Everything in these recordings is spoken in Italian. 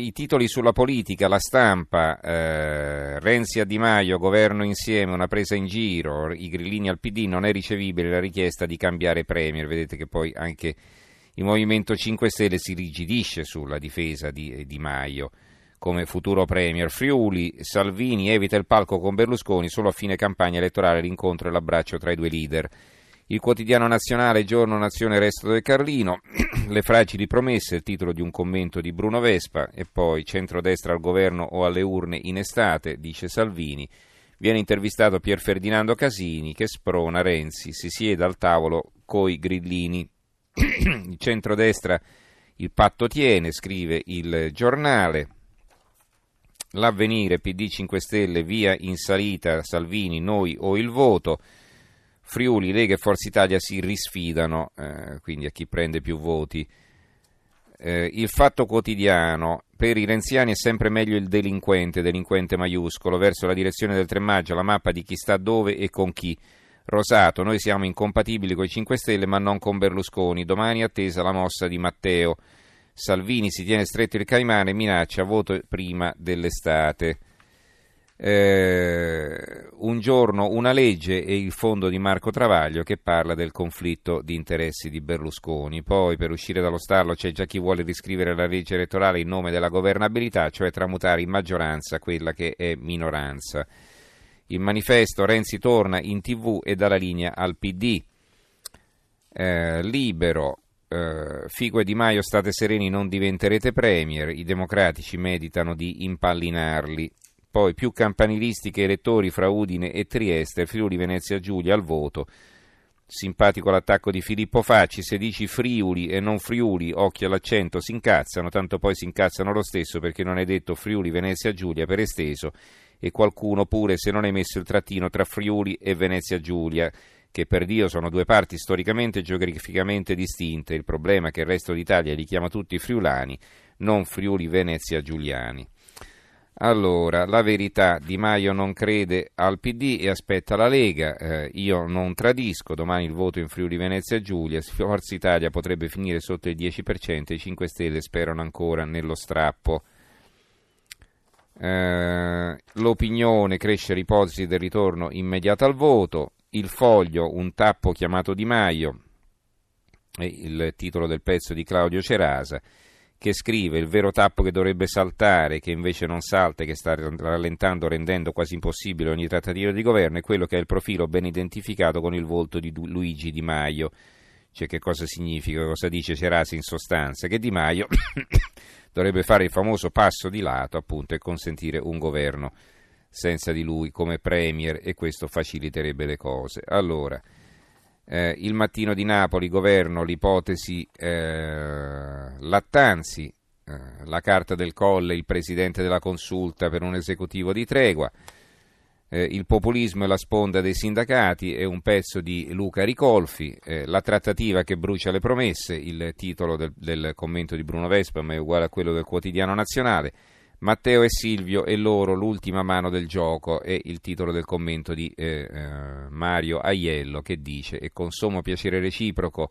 I titoli sulla politica, la stampa, Renzi a Di Maio, governo insieme, una presa in giro, i grillini al PD, non è ricevibile la richiesta di cambiare premier. Vedete che poi anche il Movimento 5 Stelle si rigidisce sulla difesa di Di Maio come futuro premier. Friuli, Salvini evita il palco con Berlusconi, solo a fine campagna elettorale l'incontro e l'abbraccio tra i due leader. Il quotidiano nazionale, giorno, nazione, resto del Carlino, le fragili promesse, il titolo di un commento di Bruno Vespa, e poi centrodestra al governo o alle urne in estate, dice Salvini, viene intervistato Pier Ferdinando Casini che sprona Renzi, si siede al tavolo coi grillini, il centrodestra il patto tiene, scrive il giornale, l'avvenire PD 5 Stelle via in salita, Salvini, noi o il voto. Friuli, Lega e Forza Italia si risfidano, quindi a chi prende più voti. Il Fatto Quotidiano, per i renziani è sempre meglio il delinquente, delinquente maiuscolo, verso la direzione del 3 maggio, la mappa di chi sta dove e con chi. Rosato, noi siamo incompatibili con i 5 Stelle ma non con Berlusconi, domani attesa la mossa di Matteo. Salvini si tiene stretto il Caimane, minaccia voto prima dell'estate. Un giorno una legge e il fondo di Marco Travaglio che parla del conflitto di interessi di Berlusconi. Poi per uscire dallo stallo c'è già chi vuole riscrivere la legge elettorale in nome della governabilità, cioè tramutare in maggioranza quella che è minoranza. Il manifesto, Renzi torna in TV e dà la linea al PD. Libero, Figo e Di Maio state sereni, non diventerete premier, i democratici meditano di impallinarli. Poi più campanilisti che elettori fra Udine e Trieste, Friuli-Venezia Giulia al voto, simpatico l'attacco di Filippo Facci, se dici Friuli e non Friuli, occhio all'accento, si incazzano, tanto poi si incazzano lo stesso perché non è detto Friuli-Venezia Giulia per esteso e qualcuno pure se non hai messo il trattino tra Friuli e Venezia Giulia, che per Dio sono due parti storicamente e geograficamente distinte, il problema è che il resto d'Italia li chiama tutti friulani, non Friuli-Venezia Giuliani. Allora, la verità, Di Maio non crede al PD e aspetta la Lega, io non tradisco, domani il voto in Friuli Venezia Giulia, Forza Italia potrebbe finire sotto il 10%, i 5 Stelle sperano ancora nello strappo. L'opinione, crescere ipotesi del ritorno immediato al voto, il Foglio, un tappo chiamato Di Maio, è il titolo del pezzo di Claudio Cerasa, che scrive il vero tappo che dovrebbe saltare, che invece non salta e che sta rallentando, rendendo quasi impossibile ogni trattativa di governo, è quello che ha il profilo ben identificato con il volto di Luigi Di Maio. Cioè che cosa significa, cosa dice Cerasi in sostanza? Che Di Maio dovrebbe fare il famoso passo di lato appunto e consentire un governo senza di lui come premier e questo faciliterebbe le cose. Allora, Il Mattino di Napoli, governo, l'ipotesi Lattanzi, la carta del Colle, il presidente della Consulta per un esecutivo di tregua, il populismo e la sponda dei sindacati è un pezzo di Luca Ricolfi, la trattativa che brucia le promesse, il titolo del commento di Bruno Vespa ma è uguale a quello del quotidiano nazionale, Matteo e Silvio e loro l'ultima mano del gioco è il titolo del commento di Mario Aiello che dice e con sommo piacere reciproco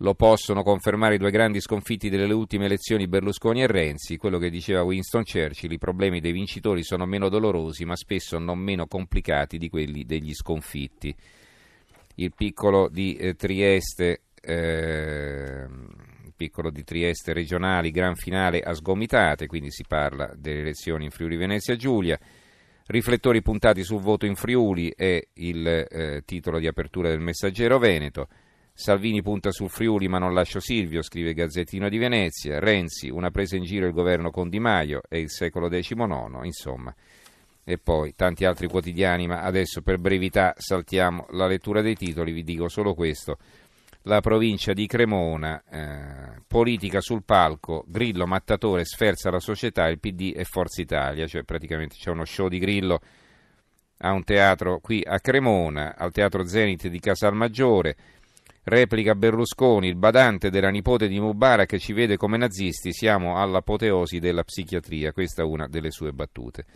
lo possono confermare i due grandi sconfitti delle ultime elezioni Berlusconi e Renzi, quello che diceva Winston Churchill, i problemi dei vincitori sono meno dolorosi ma spesso non meno complicati di quelli degli sconfitti. Il piccolo di Trieste regionali, gran finale a sgomitate, quindi si parla delle elezioni in Friuli Venezia Giulia, riflettori puntati sul voto in Friuli è il titolo di apertura del Messaggero Veneto, Salvini punta sul Friuli ma non lascio Silvio, scrive Gazzettino di Venezia, Renzi, una presa in giro il governo con Di Maio è il secolo XIX, insomma, e poi tanti altri quotidiani, ma adesso per brevità saltiamo la lettura dei titoli, vi dico solo questo. La provincia di Cremona, politica sul palco, Grillo mattatore sferza la società, il PD e Forza Italia, cioè praticamente c'è uno show di Grillo a un teatro qui a Cremona, al Teatro Zenit di Casalmaggiore, replica Berlusconi, il badante della nipote di Mubarak che ci vede come nazisti, siamo all'apoteosi della psichiatria, questa è una delle sue battute.